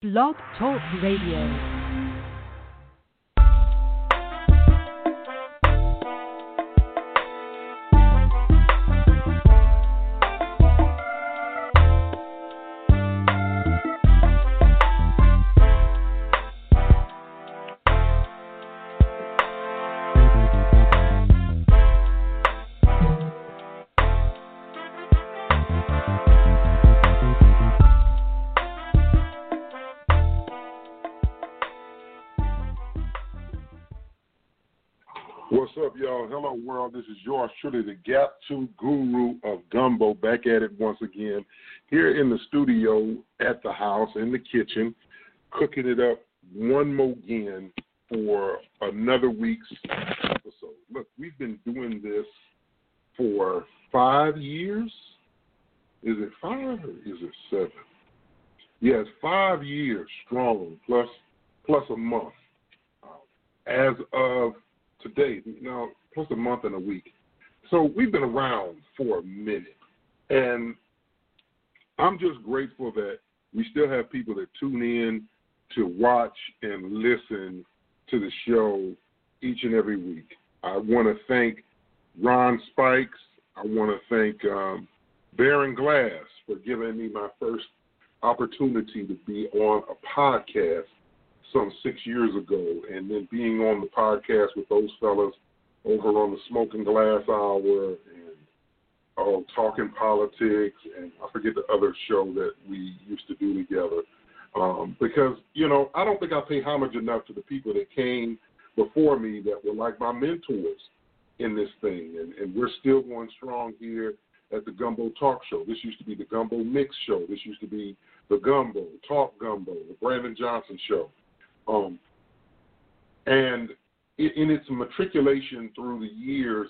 Blog Talk Radio. What's up, y'all? Hello, world. This is yours truly, the Gap 2 Guru of Gumbo, back at it once again, here in the studio, at the house, in the kitchen, cooking it up one more again for another week's episode. Look, we've been doing this for 5 years. Is it five or is it seven? Yes, 5 years strong, plus a month. As of today, now, plus a month and a week. So we've been around for a minute. And I'm just grateful that we still have people that tune in to watch and listen to the show each and every week. I want to thank Ron Spikes. I want to thank Baron Glass for giving me my first opportunity to be on a podcast some 6 years ago, and then being on the podcast with those fellas over on the Smoking Glass Hour and Talking Politics, and I forget the other show that we used to do together. Because, you know, I don't think I pay homage enough to the people that came before me that were like my mentors in this thing. And we're still going strong here at the Gumbo Talk Show. This used to be the Gumbo Mix Show. This used to be the Gumbo, Talk Gumbo, the Brandon Johnson Show. And in its matriculation through the years,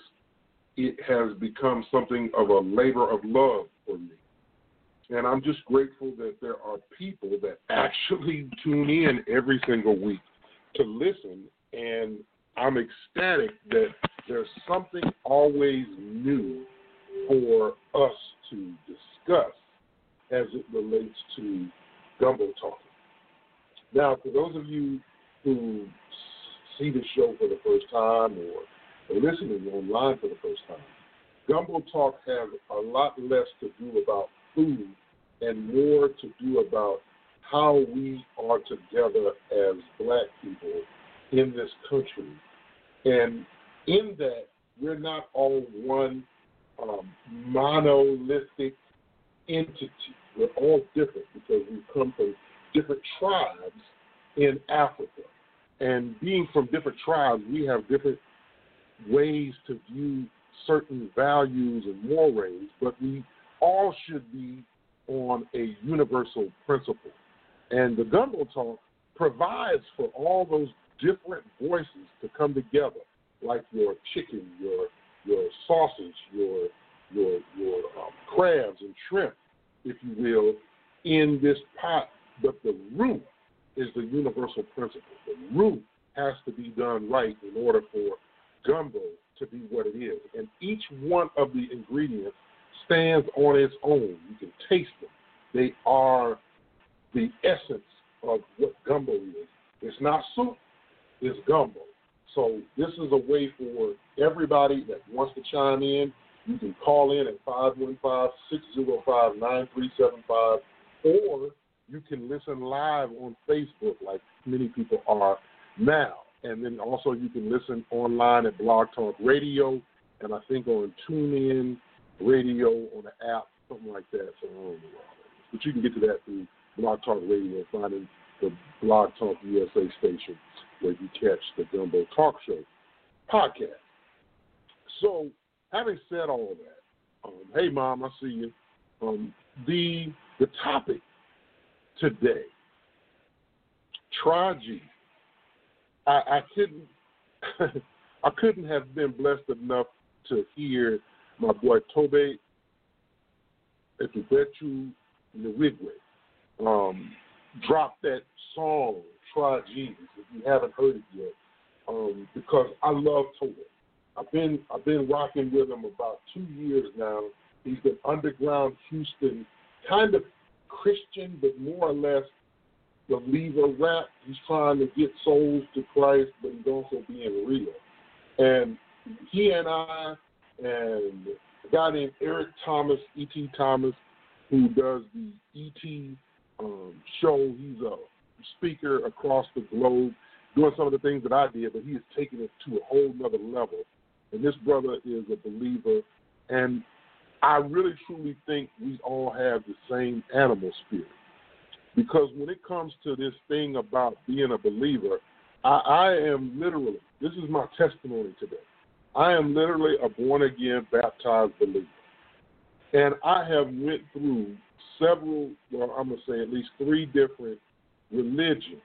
it has become something of a labor of love for me. And I'm just grateful that there are people that actually tune in every single week to listen. And I'm ecstatic that there's something always new for us to discuss as it relates to Gumbo Talk. Now, for those of you who see the show for the first time or are listening online for the first time, Gumbo Talk has a lot less to do about food and more to do about how we are together as black people in this country. And in that, we're not all one monolithic entity. We're all different because we come from different tribes in Africa. And being from different tribes, we have different ways to view certain values and mores, but we all should be on a universal principle. And the Gumbo Talk provides for all those different voices to come together, like your chicken, your sausage, your crabs and shrimp, if you will, in this pot. But the root is the universal principle. The root has to be done right in order for gumbo to be what it is. And each one of the ingredients stands on its own. You can taste them. They are the essence of what gumbo is. It's not soup. It's gumbo. So this is a way for everybody that wants to chime in. You can call in at 515-605-9375, or you can listen live on Facebook like many people are now. And then also you can listen online at Blog Talk Radio, and I think on TuneIn Radio on the app, something like that. So I don't know. But you can get to that through Blog Talk Radio, finding the Blog Talk USA station where you catch the Gumbo Talk Show podcast. So having said all of that, hey, Mom, I see you. The topic today, try Jesus. I couldn't have been blessed enough to hear my boy Tobey at the Betu Nwigwe drop that song, Try Jesus, if you haven't heard it yet, because I love Tobey. I've been rocking with him about 2 years now. He's been underground Houston, kind of Christian, but more or less the lever rap. He's trying to get souls to Christ, but he's also being real. And he and I and a guy named Eric Thomas, E.T. Thomas, who does the E.T. show. He's a speaker across the globe doing some of the things that I did, but he is taking it to a whole nother level. And this brother is a believer. And I really, truly think we all have the same animal spirit. Because when it comes to this thing about being a believer, I am literally, this is my testimony today, I am literally a born-again, baptized believer. And I have went through several, well, I'm going to say at least three different religions,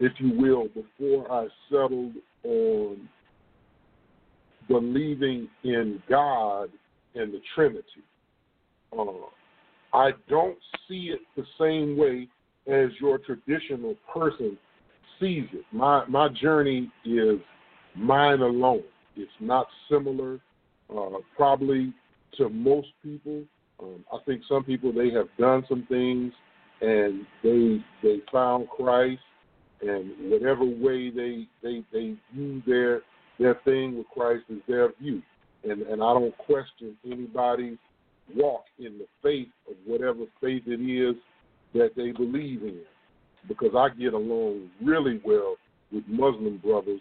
if you will, before I settled on believing in God and the Trinity. I don't see it the same way as your traditional person sees it. My journey is mine alone. It's not similar, probably to most people. I think some people, they have done some things and they found Christ, and whatever way they view their thing with Christ is their view. And I don't question anybody's walk in the faith of whatever faith it is that they believe in, because I get along really well with Muslim brothers,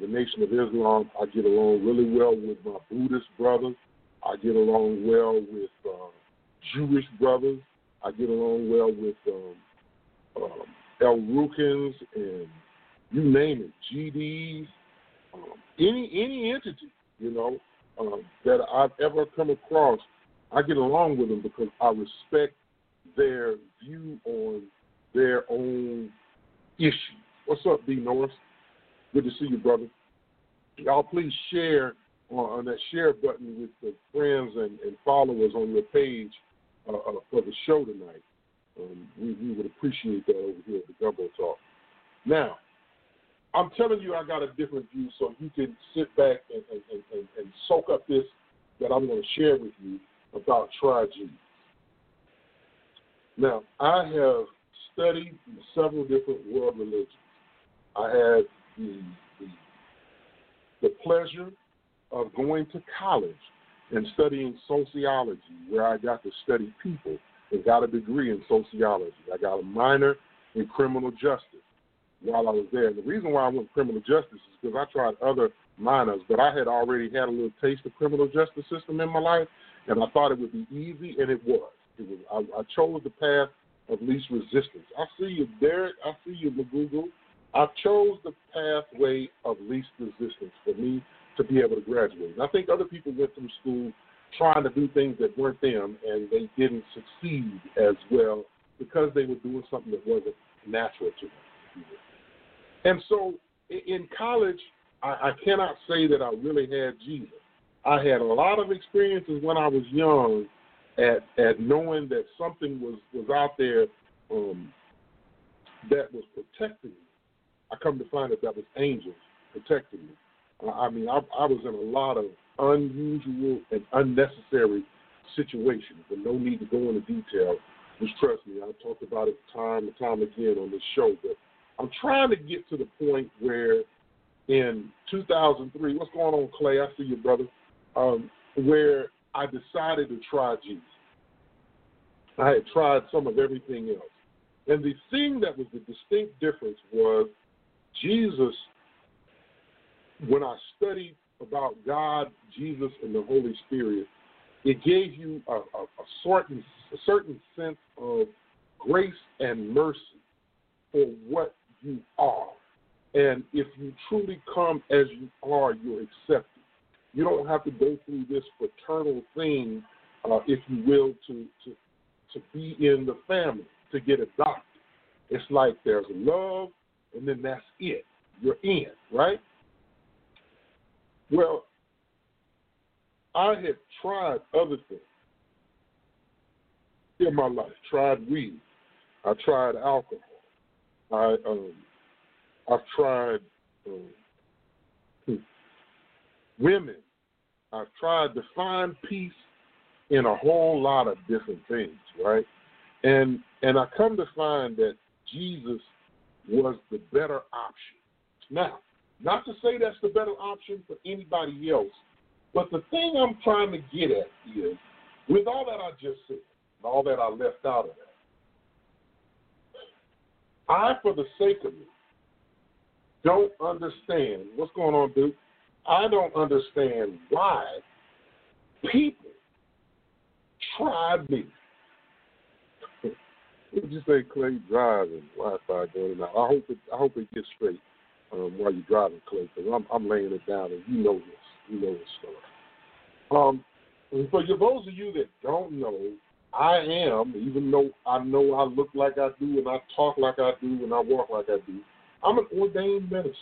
the Nation of Islam. I get along really well with my Buddhist brothers. I get along well with Jewish brothers. I get along well with El Rukins and you name it, GDs, any entity, you know, that I've ever come across. I get along with them because I respect their view on their own issue. What's up, D. Norris? Good to see you, brother. Y'all please share on that share button with the friends and followers on your page for the show tonight. We would appreciate that over here at the Gumbo Talk. Now, I'm telling you I got a different view, so you can sit back and soak up this that I'm going to share with you about Try Jesus. Now, I have studied several different world religions. I had the pleasure of going to college and studying sociology, where I got to study people and got a degree in sociology. I got a minor in criminal justice while I was there. And the reason why I went to criminal justice is because I tried other minors, but I had already had a little taste of criminal justice system in my life, and I thought it would be easy, and it was. I chose the path of least resistance. I see you, Derek. I see you, McGoogle. I chose the pathway of least resistance for me to be able to graduate. And I think other people went through school trying to do things that weren't them, and they didn't succeed as well because they were doing something that wasn't natural to them. And so in college, I cannot say that I really had Jesus. I had a lot of experiences when I was young at knowing that something was out there that was protecting me. I come to find that that was angels protecting me. I mean, I was in a lot of unusual and unnecessary situations, but no need to go into detail. Just trust me, I've talked about it time and time again on this show, but I'm trying to get to the point where in 2003, what's going on, Clay? I see you, brother. Where I decided to try Jesus. I had tried some of everything else. And the thing that was the distinct difference was Jesus, when I studied about God, Jesus, and the Holy Spirit, it gave you a certain sense of grace and mercy for what you are. And if you truly come as you are, you're accepted. You don't have to go through this paternal thing, if you will, to be in the family, to get adopted. It's like there's love, and then that's it. You're in, right? Well, I had tried other things in my life. Tried weed. I tried alcohol. I've tried women. I've tried to find peace in a whole lot of different things, right? And I come to find that Jesus was the better option. Now, not to say that's the better option for anybody else, but the thing I'm trying to get at is, with all that I just said, and all that I left out of that, I, for the sake of it, don't understand what's going on, dude. I don't understand why people try me. Would you say Clay driving Wi-Fi going out? I hope it gets straight while you're driving, Clay, because I'm laying it down, and you know this. You know this story. For those of you that don't know, I am, even though I know I look like I do and I talk like I do and I walk like I do, I'm an ordained minister.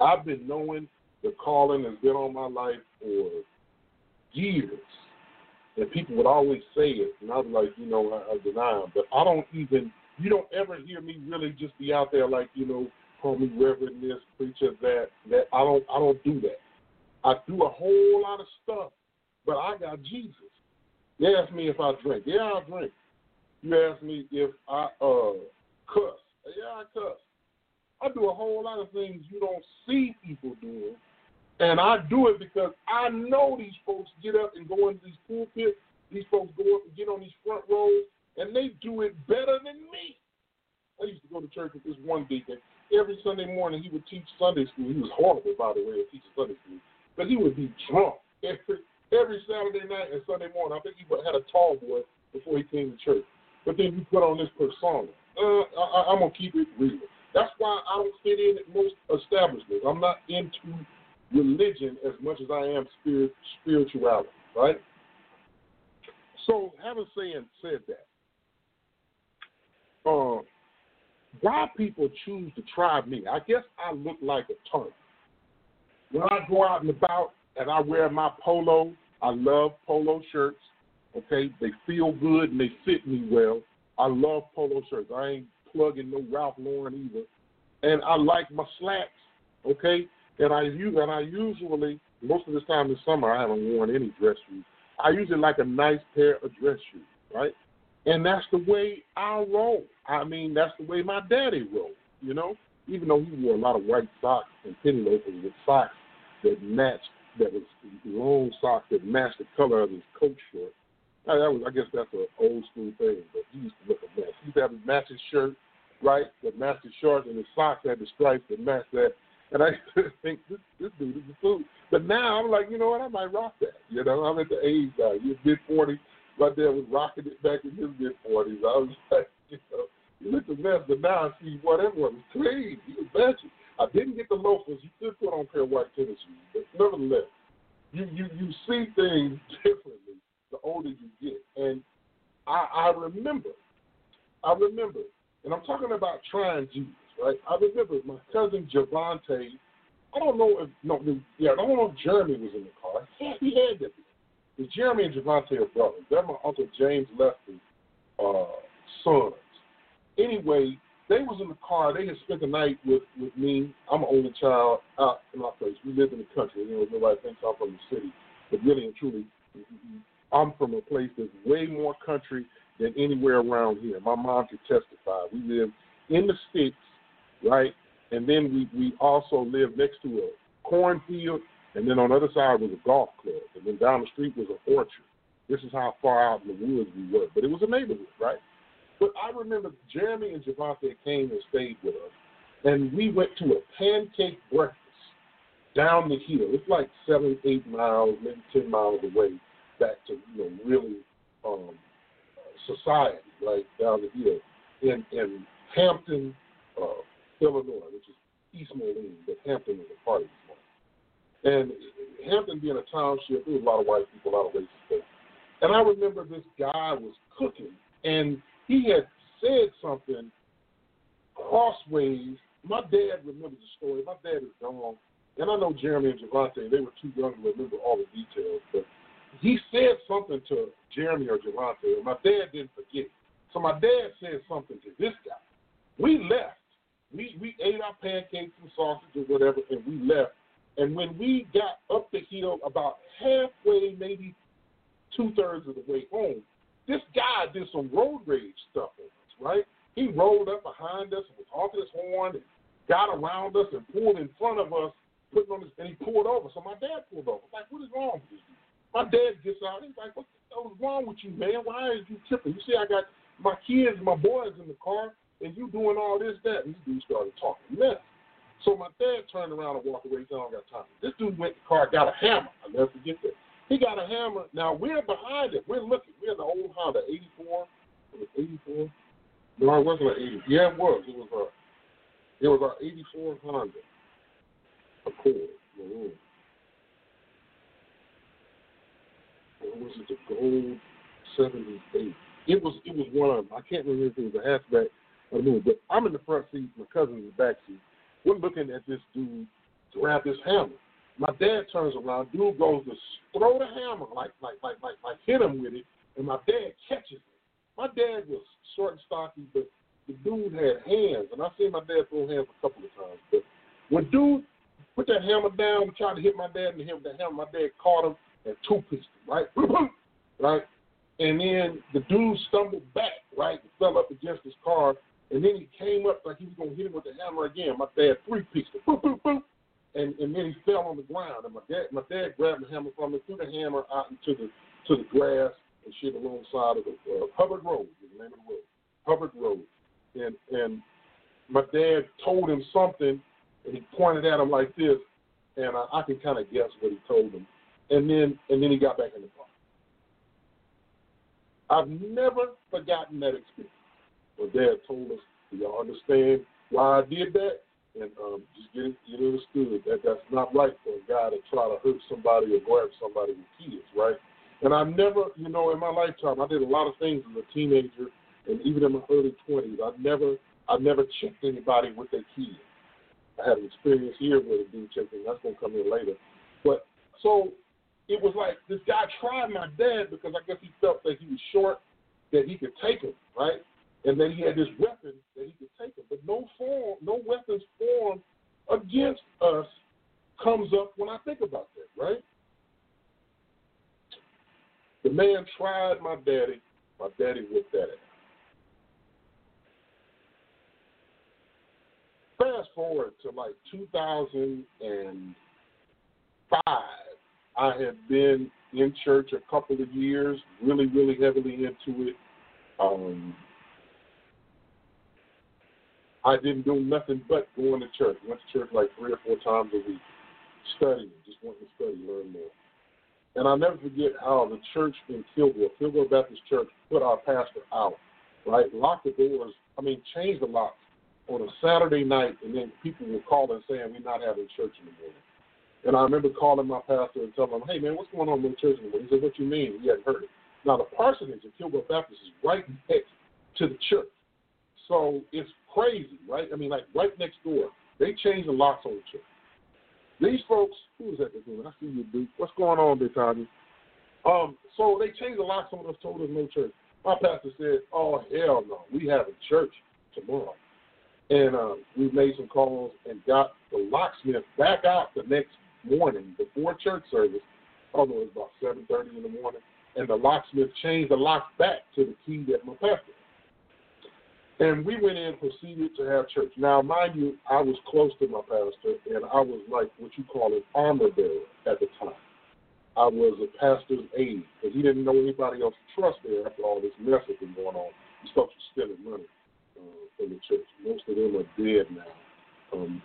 I've been knowing the calling has been on my life for years. And people would always say it, and I was like, you know, I deny them. But I don't even, you don't ever hear me really just be out there like, you know, call me reverend this, preacher that. I don't do that. I do a whole lot of stuff, but I got Jesus. You ask me if I drink. Yeah, I drink. You ask me if I cuss. Yeah, I cuss. I do a whole lot of things you don't see people doing, and I do it because I know these folks get up and go into these pulpits, these folks go up and get on these front rows, and they do it better than me. I used to go to church with this one deacon. Every Sunday morning he would teach Sunday school. He was horrible, by the way, at teaching Sunday school, but he would be drunk every Saturday night and Sunday morning. I think he had a tall boy before he came to church. But then he put on this persona. I'm going to keep it real. That's why I don't fit in at most establishments. I'm not into religion as much as I am spirituality, right? So having said that, why people choose to try me, I guess I look like a target. When I go out and about and I wear my polo, I love polo shirts, okay? They feel good and they fit me well. I love polo shirts. I ain't plugging no Ralph Lauren either. And I like my slacks, okay? And I usually, most of the time this summer, I haven't worn any dress shoes. I usually like a nice pair of dress shoes, right? And that's the way I roll. I mean, that's the way my daddy rolled, you know? Even though he wore a lot of white socks and penny loafers with socks that matched, that was long socks that matched the color of his coat shorts. I guess that's an old school thing, but he used to look a mess. He used to have a matching shirt, right, that matched his shorts, and his socks had the stripes that matched that. And I used to think, this dude is a fool. But now I'm like, you know what, I might rock that. You know, I'm at the age now. You're mid-40s. My dad was rocking it back in his mid-40s. I was like, you know, you look a mess, but now I see what everyone was clean. He was matching. I didn't get the loafers. You could put on a pair of white tennis shoes. But nevertheless, you see things differently the older you get. And I remember, and I'm talking about trying Jesus, right? I remember my cousin Javonte, I don't know if Jeremy was in the car. He had to be. Because Jeremy and Javonte are brothers. They're my Uncle James Lefty's sons. Anyway, they was in the car. They had spent the night with me. I'm an only child out in my place. We live in the country. You know, nobody thinks I'm from the city. But really and truly, I'm from a place that's way more country than anywhere around here. My mom could testify. We live in the sticks, right? And then we also lived next to a cornfield, and then on the other side was a golf club, and then down the street was an orchard. This is how far out in the woods we were, but it was a neighborhood, right? But I remember Jeremy and Javonte came and stayed with us, and we went to a pancake breakfast down the hill. It's like 7, 8 miles, maybe 10 miles away. Back to, you know, really society, like down the hill in Hampton, Illinois, which is East Moline, but Hampton is a part of East Moline. And Hampton being a township, there was a lot of white people, a lot of racist people. And I remember this guy was cooking, and he had said something crossways. My dad remembers the story. My dad is gone, and I know Jeremy and Javonte, they were too young to remember all the details, but he said something to Jeremy or Javonte, and my dad didn't forget it. So my dad said something to this guy. We left. We ate our pancakes and sausage or whatever, and we left. And when we got up the hill about halfway, maybe two-thirds of the way home, this guy did some road rage stuff on us, right? He rolled up behind us and was off his horn and got around us and pulled in front of us, putting on his, and he pulled over. So my dad pulled over. I'm like, what is wrong with you? My dad gets out. He's like, what the hell is wrong with you, man? Why is you tripping? You see, I got my kids, my boys in the car, and you doing all this, that. And these dudes started talking mess. So my dad turned around and walked away. He said, I don't got time. This dude went to the car, got a hammer. I'll never forget that. He got a hammer. Now, we're behind it. We're looking. We're in the old Honda, 84. Was it 84? No, it wasn't an 80. Yeah, it was. It was our 84 Honda Accord. Maroon. Or was it the gold 78? It was one of them. I can't remember if it was a hatchback or no, but I'm in the front seat. My cousin's in the back seat. We're looking at this dude grab his hammer. My dad turns around. Dude goes to throw the hammer, like hit him with it, and my dad catches it. My dad was short and stocky, but the dude had hands, and I've seen my dad throw hands a couple of times. But when dude put that hammer down and tried to hit my dad in the head with that hammer, my dad caught him and two-pieced him, right? And then the dude stumbled back, right, and fell up against his car. And then he came up like he was going to hit him with the hammer again. My dad three-pieced him, boop, boop, boop. And then he fell on the ground. And my dad grabbed the hammer from him, threw the hammer out into the grass and shit alongside of the Hubbard Road, is the name of the road, Hubbard Road. And my dad told him something, and he pointed at him like this, and I can kind of guess what he told him. And then he got back in the car. I've never forgotten that experience. My dad told us, do y'all understand why I did that? And just get it understood that that's not right for a guy to try to hurt somebody or grab somebody with kids, right? And I never, in my lifetime, I did a lot of things as a teenager and even in my early 20s. I never checked anybody with their kids. I had an experience here with a dude checking. That's going to come in later. But so it was like this guy tried my dad because I guess he felt that he was short, that he could take him, right? And then he had this weapon that he could take him. But no weapons formed against us comes up when I think about that, right? The man tried my daddy. My daddy whipped that ass. Fast forward to like 2005. I had been in church a couple of years, really, really heavily into it. I didn't do nothing but going to church. Went to church like 3 or 4 times a week, studying, just wanting to study, learn more. And I'll never forget how the church in Kilgore Baptist Church, put our pastor out, right? Locked the doors, changed the locks on a Saturday night, and then people were calling saying, we're not having church in the morning. And I remember calling my pastor and telling him, hey, man, what's going on with the church in the morning? He said, what you mean? He hadn't heard it. Now, the parsonage of Kilgore Baptist is right next to the church. So it's crazy, right? Right next door. They changed the locks on the church. These folks, who was that they're doing? I see you, dude. What's going on, big Tommy? So they changed the locks on us, told us no church. My pastor said, oh, hell no. We have a church tomorrow. And we made some calls and got the locksmith back out the next morning before church service. Although it was about 7:30 in the morning. And the locksmith changed the locks back to the key that my pastor. And we went in and proceeded to have church. Now, mind you, I was close to my pastor, and I was like what you call an armor bearer at the time. I was a pastor's aide, because he didn't know anybody else to trust there after all this mess that's been going on. These folks were stealing money from the church. Most of them are dead now.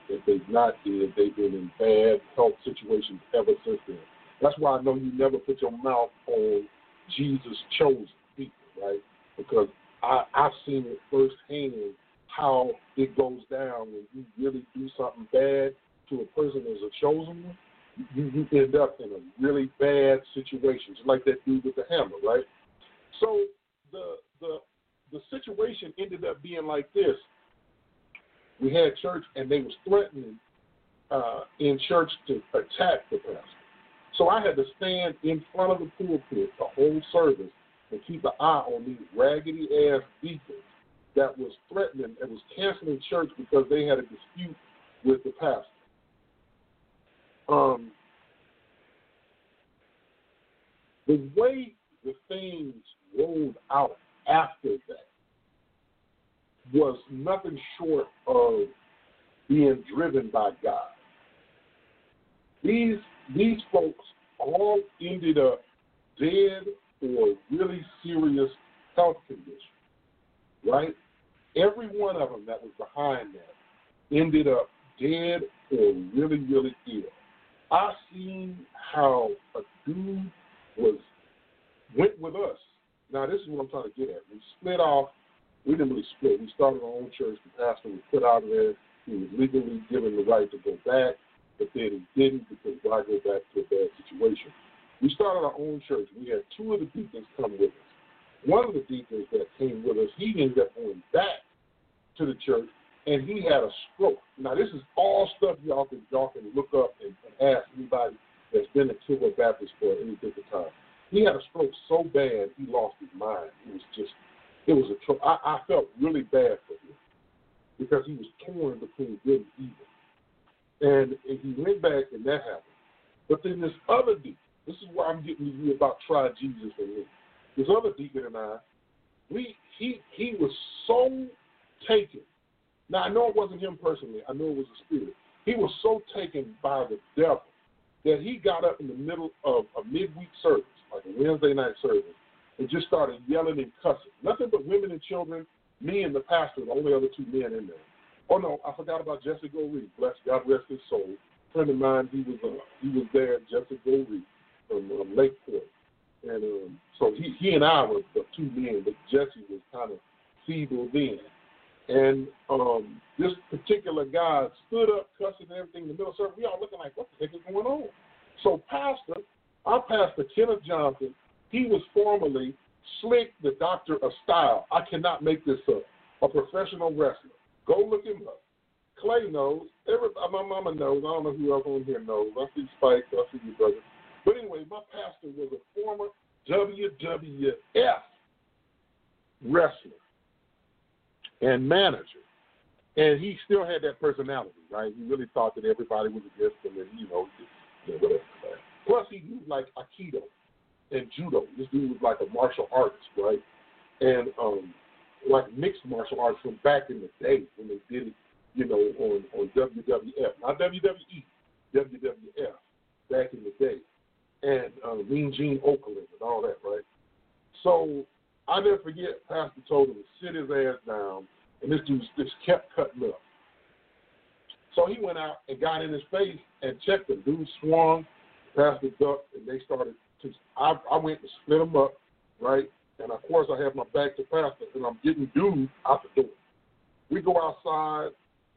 If they're not dead, they've been in bad health situations ever since then. That's why I know you never put your mouth on Jesus' chosen people, right? Because I've seen it firsthand how it goes down when you really do something bad to a person as a chosen one. You end up in a really bad situation, just like that dude with the hammer, right? So the situation ended up being like this. We had church, and they was threatening in church to attack the pastor. So I had to stand in front of the pulpit the whole service and keep an eye on these raggedy-ass deacons that was threatening and was canceling church because they had a dispute with the pastor. The way the things rolled out after that was nothing short of being driven by God. These folks all ended up dead or really serious health conditions, right? Every one of them that was behind that ended up dead or really, really ill. I seen how a dude went with us. Now, this is what I'm trying to get at. We split off. We didn't really split. We started our own church. The pastor was put out of there. He was legally given the right to go back, but then he didn't, because why go back to a bad situation? We started our own church. We had two of the deacons come with us. One of the deacons that came with us, he ended up going back to the church, and he had a stroke. Now, this is all stuff y'all can look up and ask anybody that's been at Kilgore Baptist for any different time. He had a stroke so bad, he lost his mind. I felt really bad for him because he was torn between good and evil. And he went back, and that happened. But then this other deacon, this is why I'm getting to you about try Jesus and me. This other deacon and I, he was so taken. Now, I know it wasn't him personally. I know it was the spirit. He was so taken by the devil that he got up in the middle of a midweek service, like a Wednesday night service, and just started yelling and cussing. Nothing but women and children, me and the pastor, the only other two men in there. Oh, no, I forgot about Jesse Goeree. Bless God, rest his soul. A friend of mine, he was there, Jesse Goeree from Lakeport. And so he and I were the two men, but Jesse was kind of feeble then. And this particular guy stood up, cussing and everything in the middle of service. We all looking like, what the heck is going on? So our pastor, Kenneth Johnson, he was formerly Slick the Doctor of Style. I cannot make this up. A professional wrestler. Go look him up. Clay knows. My mama knows. I don't know who else on here knows. I see Spikes. I see your brother. But anyway, my pastor was a former WWF wrestler and manager, and he still had that personality, right? He really thought that everybody was against him, and whatever. Plus, he knew like Aikido and Judo. This dude was like a martial artist, right? And like mixed martial arts from back in the day when they did it, on WWF, not WWE, WWF back in the day, and Lean Gene Oakley and all that, right? So I never forget, pastor told him to sit his ass down, and this dude just kept cutting up. So he went out and got in his face and checked him. Dude swung, pastor ducked, and they started to – I went and split them up, right? And, of course, I have my back to pastor, and I'm getting dude out the door. We go outside,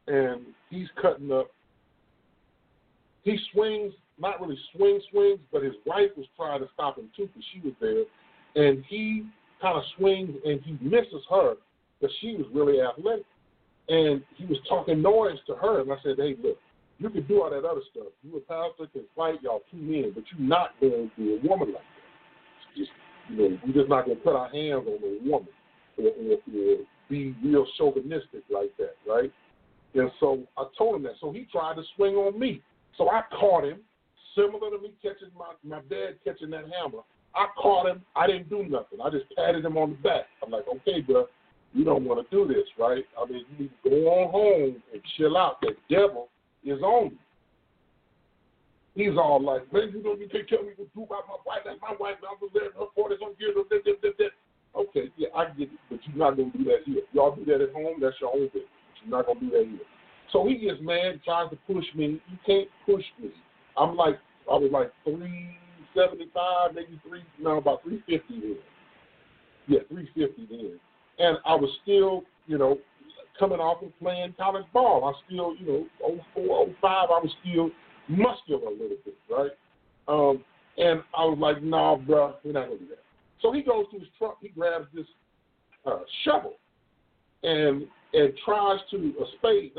and he's cutting up. He swings, not really swings, but his wife was trying to stop him too because she was there, and he – kind of swings, and he misses her because she was really athletic. And he was talking noise to her, and I said, hey, look, you can do all that other stuff. You a pastor can fight y'all two men, but you're not going to be a woman like that. We're just not going to put our hands on a woman or be real chauvinistic like that, right? And so I told him that. So he tried to swing on me. So I caught him, similar to me catching my dad catching that hammer. I caught him. I didn't do nothing. I just patted him on the back. I'm like, okay, bro, you don't want to do this, right? I mean, you need to go on home and chill out. That devil is on you. He's all like, man, you can't tell me what to do about my wife. That's my wife. I'm going to let her 40 some years. Okay, yeah, I get it, but you're not going to do that here. Y'all do that at home. That's your own business. You're not going to do that here. So he gets mad, tries to push me. You can't push me. I was like 375, maybe about 350 then. Yeah, 350 then. And I was still, coming off and playing college ball. I still, 04, 05, I was still muscular a little bit, right? And I was like, nah, bruh, we're not going to do that. So he goes to his truck, he grabs this shovel and tries to, a spade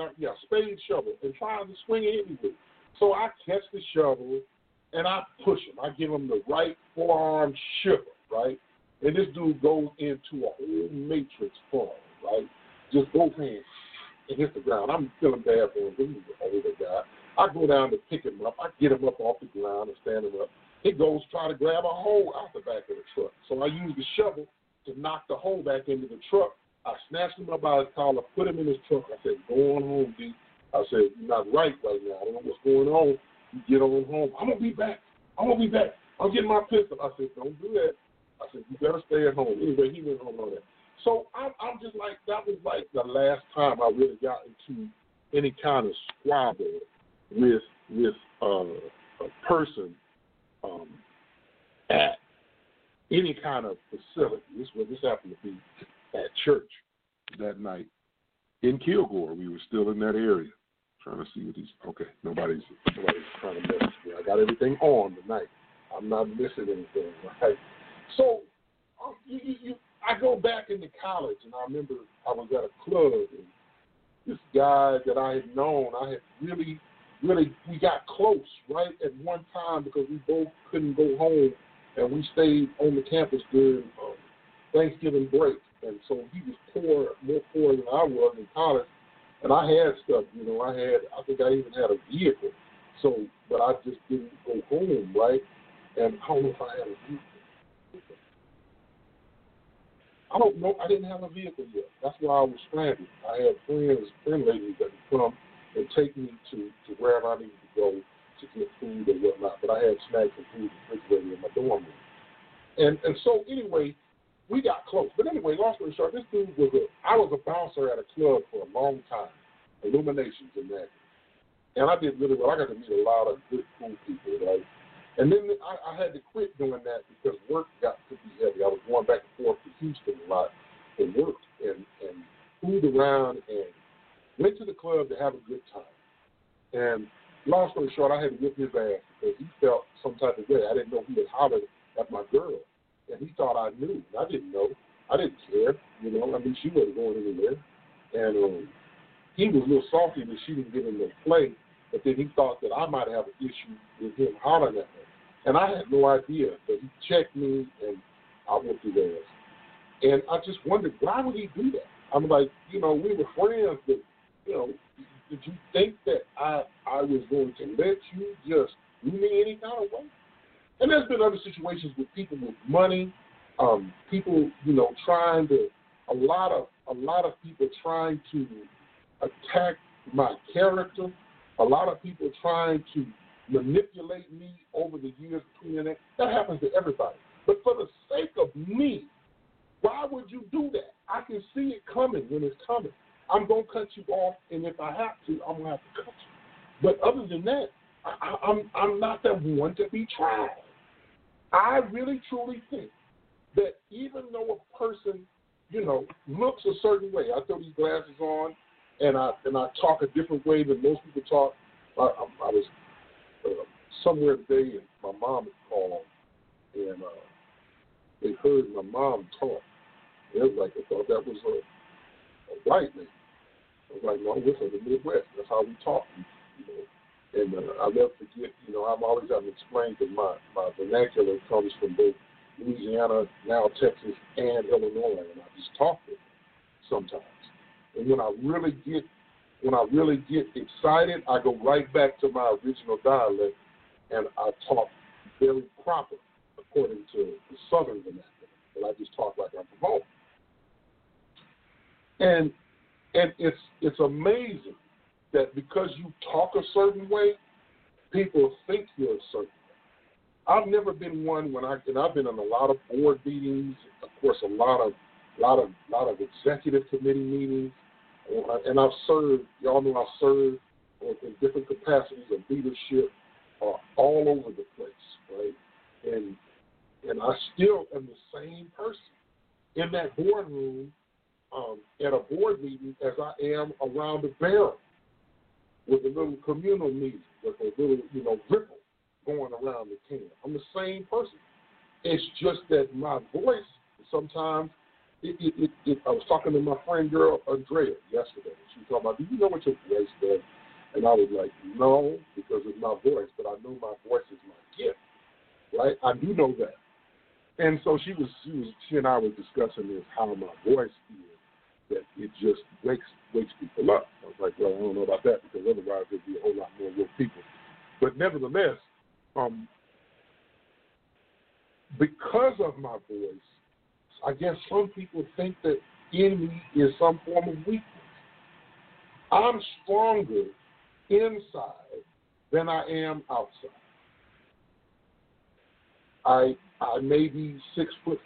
shovel, and tries to swing it at me. So I catch the shovel, and I push him. I give him the right forearm shiver, right? And this dude goes into a whole matrix form, right? Just both hands and hits the ground. I'm feeling bad for him. He's an older guy. I go down to pick him up. I get him up off the ground and stand him up. He goes trying to grab a hole out the back of the truck. So I use the shovel to knock the hole back into the truck I snatched him up by his collar, put him in his trunk. I said, go on home, D. I said, you're not right now. I don't know what's going on. You get on home. I'm going to be back. I'm getting my pistol. I said, don't do that. I said, you better stay at home. Anyway, he went home on that. So I'm just like, that was like the last time I really got into any kind of squabble with a person at any kind of facility. This happened to be at church that night in Kilgore. We were still in that area. I'm trying to see what these. Okay, nobody's trying to mess with me. I got everything on tonight. I'm not missing anything. Right? So I go back into college, and I remember I was at a club, and this guy that I had known, I had really, we got close right at one time because we both couldn't go home, and we stayed on the campus during Thanksgiving break. And so he was more poor than I was in college, and I had stuff, you know, I think I even had a vehicle. So, but I just didn't go home, right? And I don't know if I had a vehicle. I don't know. I didn't have a vehicle yet. That's why I was stranded. I had friend ladies that would come and take me to wherever I needed to go to get food and whatnot. But I had snacks and food and refrigerator in my dorm room. And so anyway, we got close. But anyway, long story short, this dude was I was a bouncer at a club for a long time, Illuminations and that. And I did really well. I got to meet a lot of good, cool people, right? And then I had to quit doing that because work got to be heavy. I was going back and forth to Houston a lot for work and food around and went to the club to have a good time. And long story short, I had to whip his ass because he felt some type of way. I didn't know he had hollered at my girl, and he thought I knew. I didn't know. I didn't care. You know, I mean, she wasn't going anywhere. And he was a little salty that she didn't give him no play. But then he thought that I might have an issue with him hollering at me. And I had no idea. But he checked me, and I went through theirs. And I just wondered, why would he do that? I'm like, you know, we were friends, but, you know, did you think that I was going to let you just do me any kind of way? And there's been other situations with people with money, people, you know, a lot of people trying to attack my character. A lot of people trying to manipulate me over the years between that. That happens to everybody. But for the sake of me, why would you do that? I can see it coming when it's coming. I'm going to cut you off, and if I have to, I'm going to have to cut you. But other than that, I'm not the one to be tried. I really, truly think that even though a person, you know, looks a certain way, I throw these glasses on, and I talk a different way than most people talk. I was somewhere today, and my mom had called, and they heard my mom talk. They was like, I thought that was a white lady. I was like, no, we're from the Midwest. That's how we talk, you know. And I never forget, you know, I'm always having to explain that my vernacular comes from both Louisiana, now Texas, and Illinois, and I just talk with them sometimes. And when I really get excited, I go right back to my original dialect, and I talk very proper according to the Southern vernacular. But I just talk like I'm from home. And it's amazing that because you talk a certain way, people think you're a certain way. I've never been one I've been on a lot of board meetings, of course, a lot of executive committee meetings, and I've served. Y'all know I've served in different capacities of leadership all over the place, right? And I still am the same person in that boardroom at a board meeting as I am around the barrel with a little communal meeting with a little ripple going around the can. I'm the same person. It's just that my voice sometimes. I was talking to my friend girl, Andrea, yesterday. She was talking about, do you know what your voice does? And I was like, no, because it's my voice, but I know my voice is my gift, right? I do know that. And so she and I were discussing this, how my voice is, that it just wakes people up. I was like, well, I don't know about that, because otherwise there'd be a whole lot more woke people. But nevertheless, because of my voice, I guess some people think that in me is some form of weakness. I'm stronger inside than I am outside. I may be 6'4"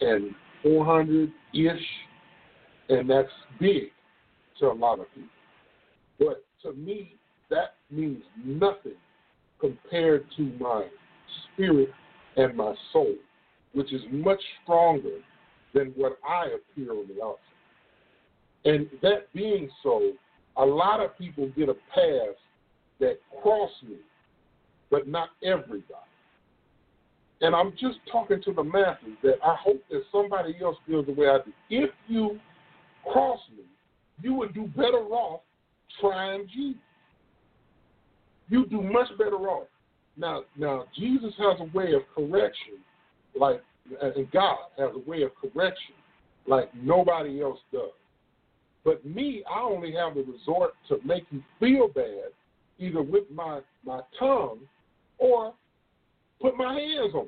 and 400, and that's big to a lot of people. But to me, that means nothing compared to my spirit and my soul, which is much stronger than what I appear on the outside. And that being so, a lot of people get a pass that cross me, but not everybody. And I'm just talking to the masses that I hope that somebody else feels the way I do. If you cross me, you would do better off trying Jesus. You do much better off. Now, Jesus has a way of correction, and God has a way of correction like nobody else does. But me, I only have the resort to make you feel bad, either with my tongue or put my hands on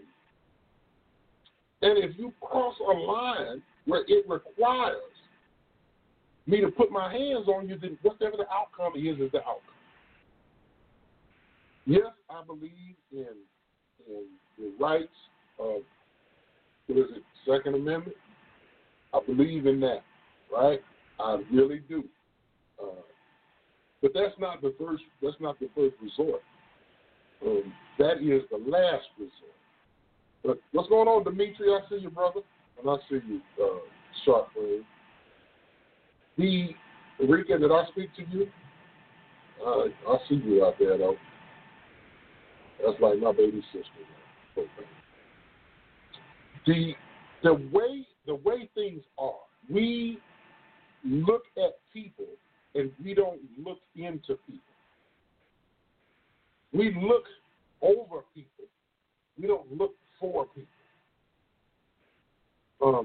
you. And if you cross a line where it requires me to put my hands on you, then whatever the outcome is the outcome. Yes, I believe in the rights of, Second Amendment? I believe in that, right? I really do. But that's not the first resort. That is the last resort. But what's going on, Dimitri? I see you, brother. And I see you, Sharpwave. Enrique, did I speak to you? I see you out there, though. That's like my baby sister. Okay. The way things are, we look at people and we don't look into people. We look over people. We don't look for people.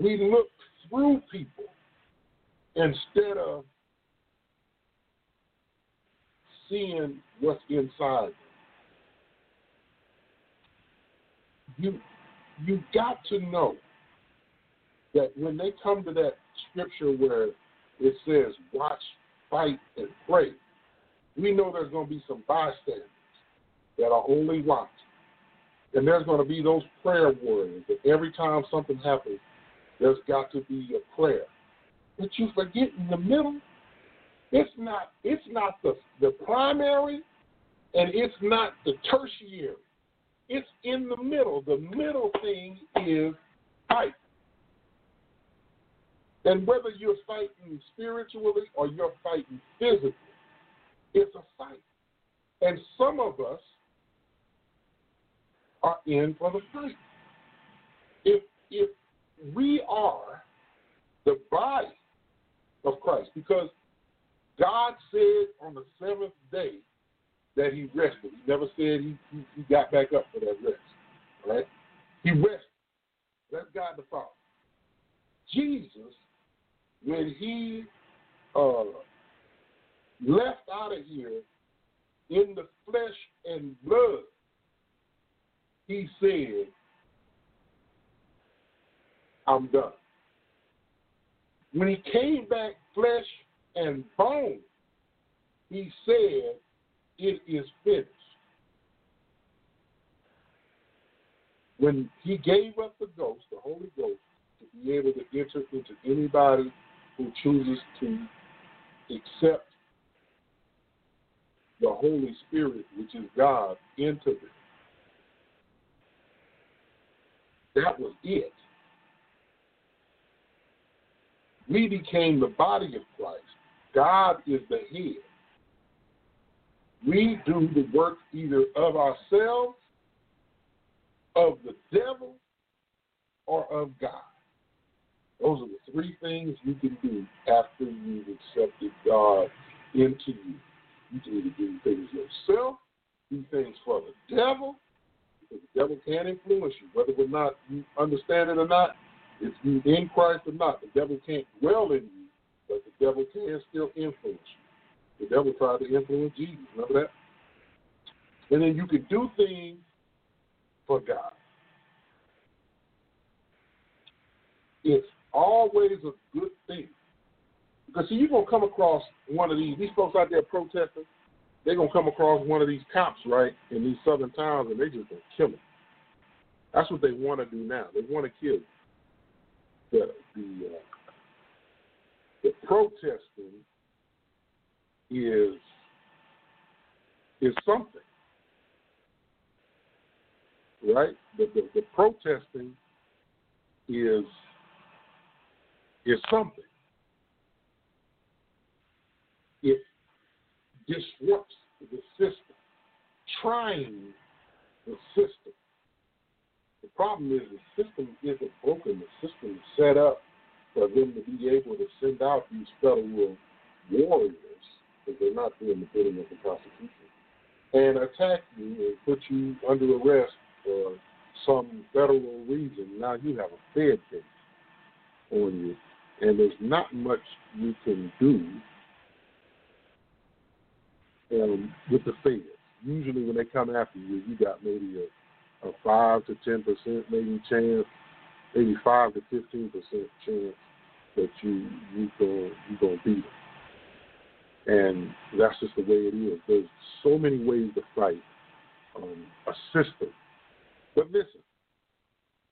We look through people instead of seeing what's inside them. You got to know that when they come to that scripture where it says watch, fight, and pray, we know there's going to be some bystanders that are only watching. And there's going to be those prayer warriors that every time something happens, there's got to be a prayer. But you forget in the middle, it's not the primary and it's not the tertiary. It's in the middle. The middle thing is fight. And whether you're fighting spiritually or you're fighting physically, it's a fight. And some of us are in for the fight. If we are the body of Christ, because God said on the seventh day that he rested. He never said he got back up for that rest. All right? He rested. That's God the Father. Jesus, when he left out of here in the flesh and blood, he said, I'm done. When he came back flesh and bone, he said, it is finished. When he gave up the ghost, the Holy Ghost, to be able to enter into anybody who chooses to accept the Holy Spirit, which is God, into them. That was it. We became the body of Christ. God is the head. We do the work either of ourselves, of the devil, or of God. Those are the three things you can do after you've accepted God into you. You can either do things yourself, do things for the devil, because the devil can influence you, whether or not you understand it or not, if you're in Christ or not. The devil can't dwell in you, but the devil can still influence you. The devil tried to influence Jesus, remember that? And then you can do things for God. It's always a good thing. Because, see, you're going to come across one of these folks out there protesting, they're going to come across one of these cops, right, in these southern towns, and they just going to kill them. That's what they want to do now. They want to kill them. The protesting is something, right? The protesting is something. It disrupts the system, trying the system. The problem is the system isn't broken. The system is set up for them to be able to send out these federal warriors, if they're not doing the bidding of the Constitution, and attack you and put you under arrest for some federal reason. Now you have a Fed case on you, and there's not much you can do with the Feds. Usually when they come after you, you got maybe a 5 to 10% maybe chance, maybe 5 to 15% chance that you're going to beat them. And that's just the way it is. There's so many ways to fight a system. But listen,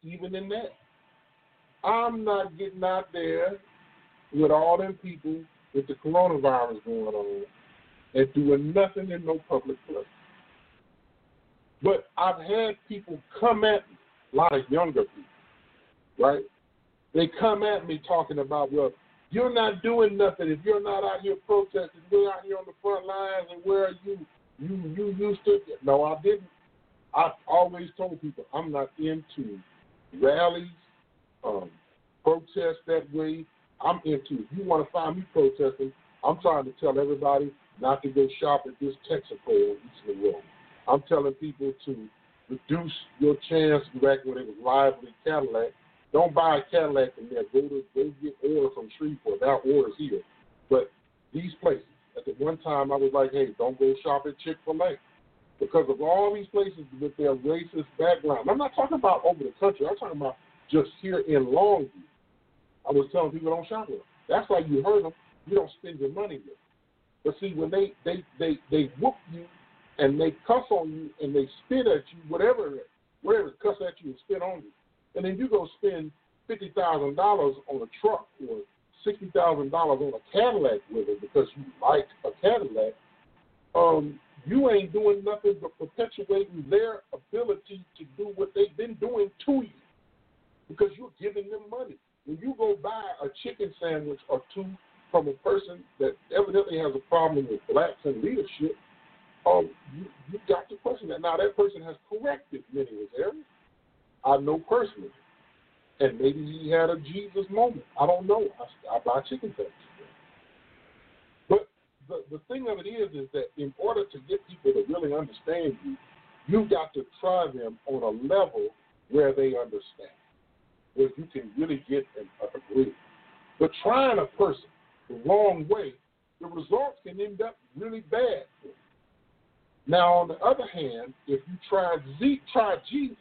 even in that, I'm not getting out there with all them people with the coronavirus going on and doing nothing in no public place. But I've had people come at me, a lot of younger people, right? They come at me talking about, well, you're not doing nothing. If you're not out here protesting, we're out here on the front lines, and where are you? You used to. No, I didn't. I've always told people I'm not into rallies, protests that way. I'm into, if you want to find me protesting, I'm trying to tell everybody not to go shop at this Texaco on East Moline. I'm telling people to reduce your chance back when it was lively Cadillac. Don't buy a Cadillac from there. Go get oil from Shreveport. Now oil is here. But these places, at the one time I was like, hey, don't go shop at Chick-fil-A. Because of all these places with their racist background. I'm not talking about over the country. I'm talking about just here in Longview. I was telling people don't shop there. That's why you heard them. You don't spend your money there. But see, when they whoop you and they cuss on you and they spit at you, whatever cuss at you and spit on you, and then you go spend $50,000 on a truck or $60,000 on a Cadillac with it because you like a Cadillac, you ain't doing nothing but perpetuating their ability to do what they've been doing to you because you're giving them money. When you go buy a chicken sandwich or two from a person that evidently has a problem with blacks in leadership, you got to question that. Now, that person has corrected many of his areas. I know personally. And maybe he had a Jesus moment. I don't know. I buy chicken sandwiches. But the thing of it is that in order to get people to really understand you, you've got to try them on a level where they understand, where you can really get and agree. But trying a person the wrong way, the results can end up really bad for you. Now, on the other hand, if you try Jesus,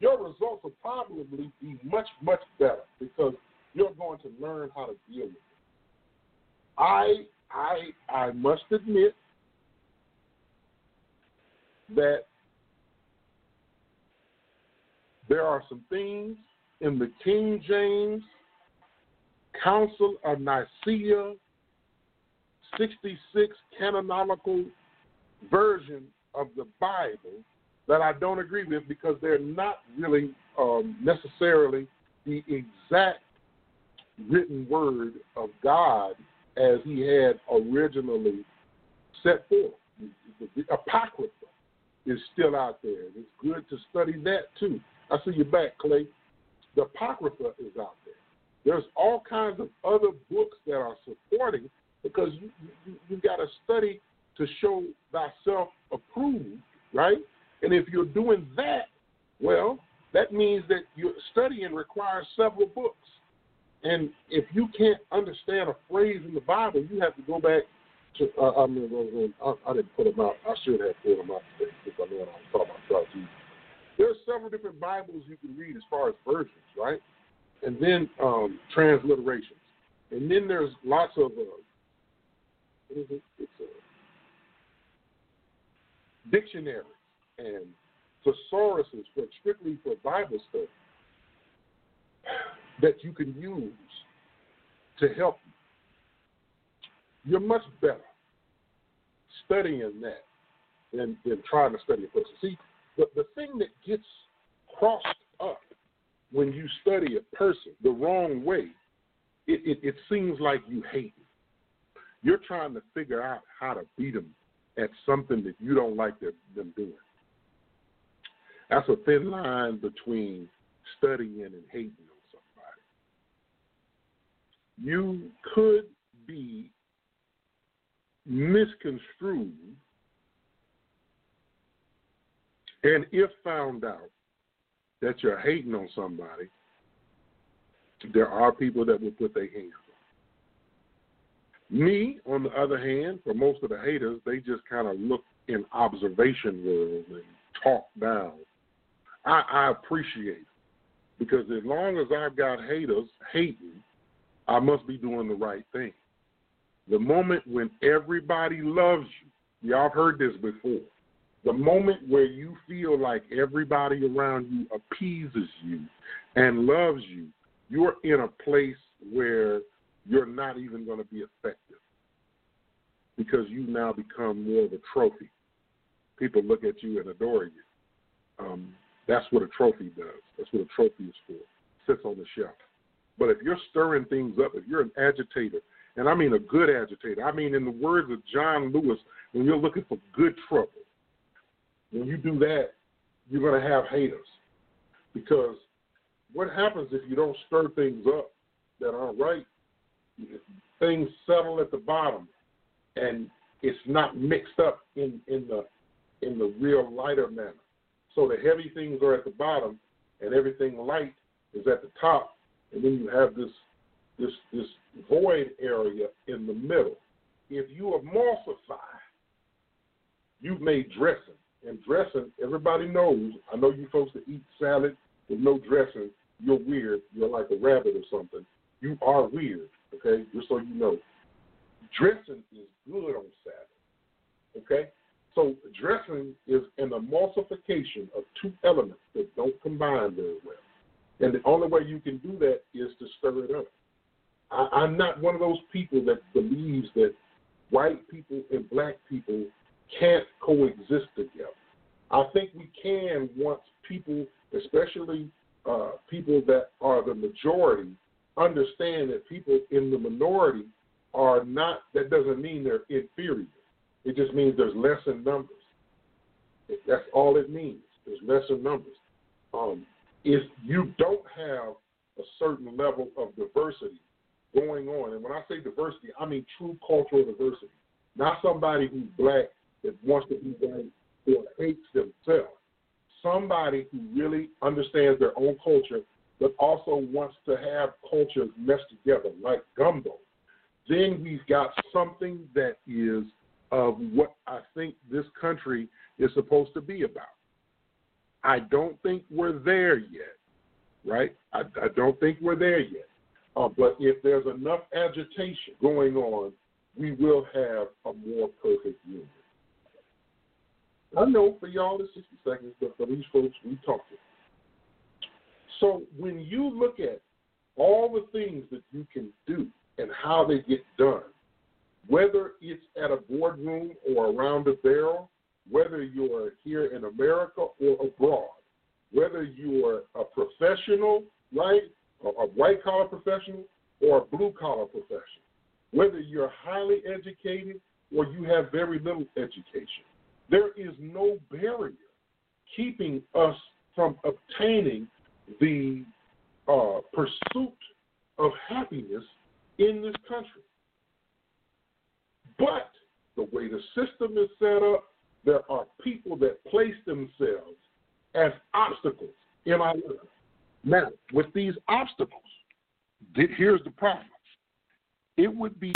your results will probably be much, much better because you're going to learn how to deal with it. I must admit that there are some things in the King James Council of Nicaea 66 canonical version of the Bible that I don't agree with because they're not really necessarily the exact written word of God as he had originally set forth. The Apocrypha is still out there. It's good to study that too. I see you back, Clay. The Apocrypha is out there. There's all kinds of other books that are supporting because you got to study to show thyself approved, right? And if you're doing that, well, that means that your studying requires several books. And if you can't understand a phrase in the Bible, you have to go back to I didn't put them out. I should have put them out today because I know what I'm talking about. There's several different Bibles you can read as far as versions, right? and then transliterations. And then there's lots of dictionaries and thesauruses for strictly for Bible study that you can use to help you. You're much better studying that than trying to study a person. See, the thing that gets crossed up when you study a person the wrong way, it seems like you hate them. You're trying to figure out how to beat them at something that you don't like them doing. That's a thin line between studying and hating on somebody. You could be misconstrued, and if found out that you're hating on somebody, there are people that will put their hands on. Me, on the other hand, for most of the haters, they just kind of look in observation world and talk down. I appreciate it, because as long as I've got haters hating, I must be doing the right thing. The moment when everybody loves you, y'all have heard this before, the moment where you feel like everybody around you appeases you and loves you, you're in a place where you're not even going to be effective, because you now become more of a trophy. People look at you and adore you. That's what a trophy does. That's what a trophy is for. It sits on the shelf. But if you're stirring things up, if you're an agitator, and I mean a good agitator. I mean, in the words of John Lewis, when you're looking for good trouble, when you do that, you're going to have haters. Because what happens if you don't stir things up that aren't right? Things settle at the bottom, and it's not mixed up in the real lighter manner. So the heavy things are at the bottom, and everything light is at the top, and then you have this void area in the middle. If you emulsify, you've made dressing. And dressing, everybody knows, I know you folks that eat salad with no dressing, you're weird. You're like a rabbit or something. You are weird, okay, just so you know. Dressing is good on salad, okay? So dressing is an emulsification of two elements that don't combine very well. And the only way you can do that is to stir it up. I'm not one of those people that believes that white people and black people can't coexist together. I think we can once people, especially people that are the majority, understand that people in the minority are not, that doesn't mean they're inferior. It just means there's less in numbers. That's all it means. There's less in numbers. If you don't have a certain level of diversity going on, and when I say diversity, I mean true cultural diversity, not somebody who's black that wants to be white or hates themselves, somebody who really understands their own culture but also wants to have cultures meshed together like gumbo, then we've got something that is of what I think this country is supposed to be about. I don't think we're there yet, right? I don't think we're there yet. But if there's enough agitation going on, we will have a more perfect union. I know for y'all it's 60 seconds, but for these folks, we talk to. So when you look at all the things that you can do and how they get done, whether it's at a boardroom or around a barrel, whether you're here in America or abroad, whether you're a professional, right, a white-collar professional or a blue-collar professional, whether you're highly educated or you have very little education, there is no barrier keeping us from obtaining the pursuit of happiness in this country. But the way the system is set up, there are people that place themselves as obstacles in our life. Now, with these obstacles, here's the problem. It would be